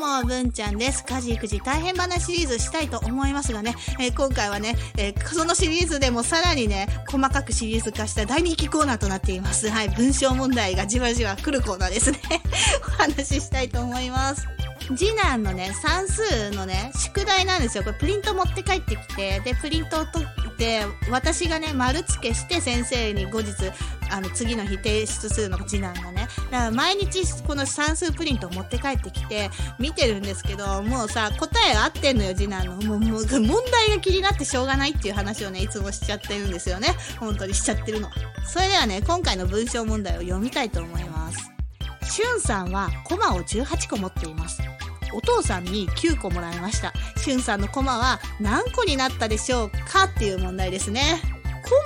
も文ちゃんです。家事育児大変話シリーズしたいと思いますがね、今回はね、そのシリーズでもさらにね細かくシリーズ化した大人気コーナーとなっています。はい、文章問題がじわじわ来るコーナーですねお話ししたいと思います。次男のね算数のね宿題なんですよ。これプリント持って帰ってきて、でプリントを取って私がね丸付けして先生に後日次の日提出するの、次男がね。だから毎日この算数プリントを持って帰ってきて見てるんですけど、もうさ答え合ってんのよ次男の。もう問題が気になってしょうがないっていう話をねいつもしちゃってるんですよね。本当にしちゃってるの。それではね今回の文章問題を読みたいと思います。しゅんさんはコマを18個持っています。お父さんに9個もらいました。しゅんさんのコマは何個になったでしょうかっていう問題ですね。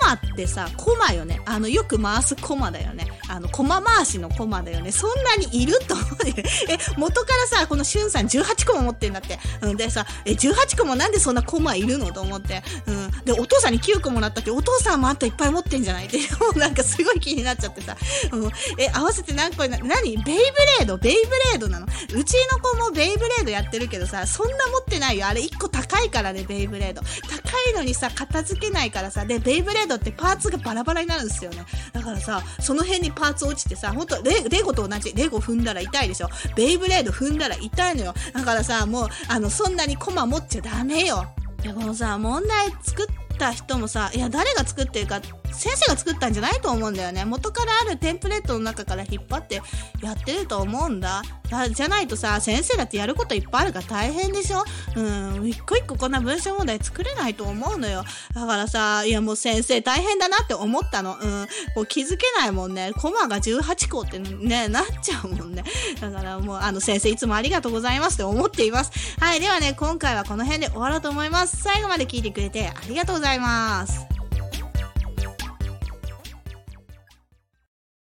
コマってさコマよね。よく回すコマだよね。コマ回しのコマだよね。そんなにいると思うよ元からさこのしゅんさん18個も持ってんだって。でさ18個もなんでそんなコマいるのと思って、でお父さんに9個もらったって、お父さんもあといっぱい持ってんじゃないってもうなんかすごい気になっちゃってさ、合わせて何個にな、何ベイブレードなの。うちの子もベイブレードやってるけどさ、そんな持ってないよ。あれ1個高いからね。ベイブレード高いのにさ片付けないからさ、でベイブレードってパーツがバラバラになるんですよね。だからさその辺にパーツ落ちてさ、ほんとレゴと同じ。レゴ踏んだら痛いでしょ。ベイブレード踏んだら痛いのよ。だからさもうそんなにコマ持っちゃダメよ。でこのさ問題作った人もさ、いや誰が作ってるか先生が作ったんじゃないと思うんだよね。元からあるテンプレートの中から引っ張ってやってると思うんだ。じゃないとさ先生だってやることいっぱいあるから大変でしょ。一個一個こんな文章問題作れないと思うのよ。だからさ、いやもう先生大変だなって思ったの。もう気づけないもんね。コマが18個ってねなっちゃうもんね。だからもう先生いつもありがとうございますって思っています。はい、ではね今回はこの辺で終わろうと思います。最後まで聞いてくれてありがとうございます。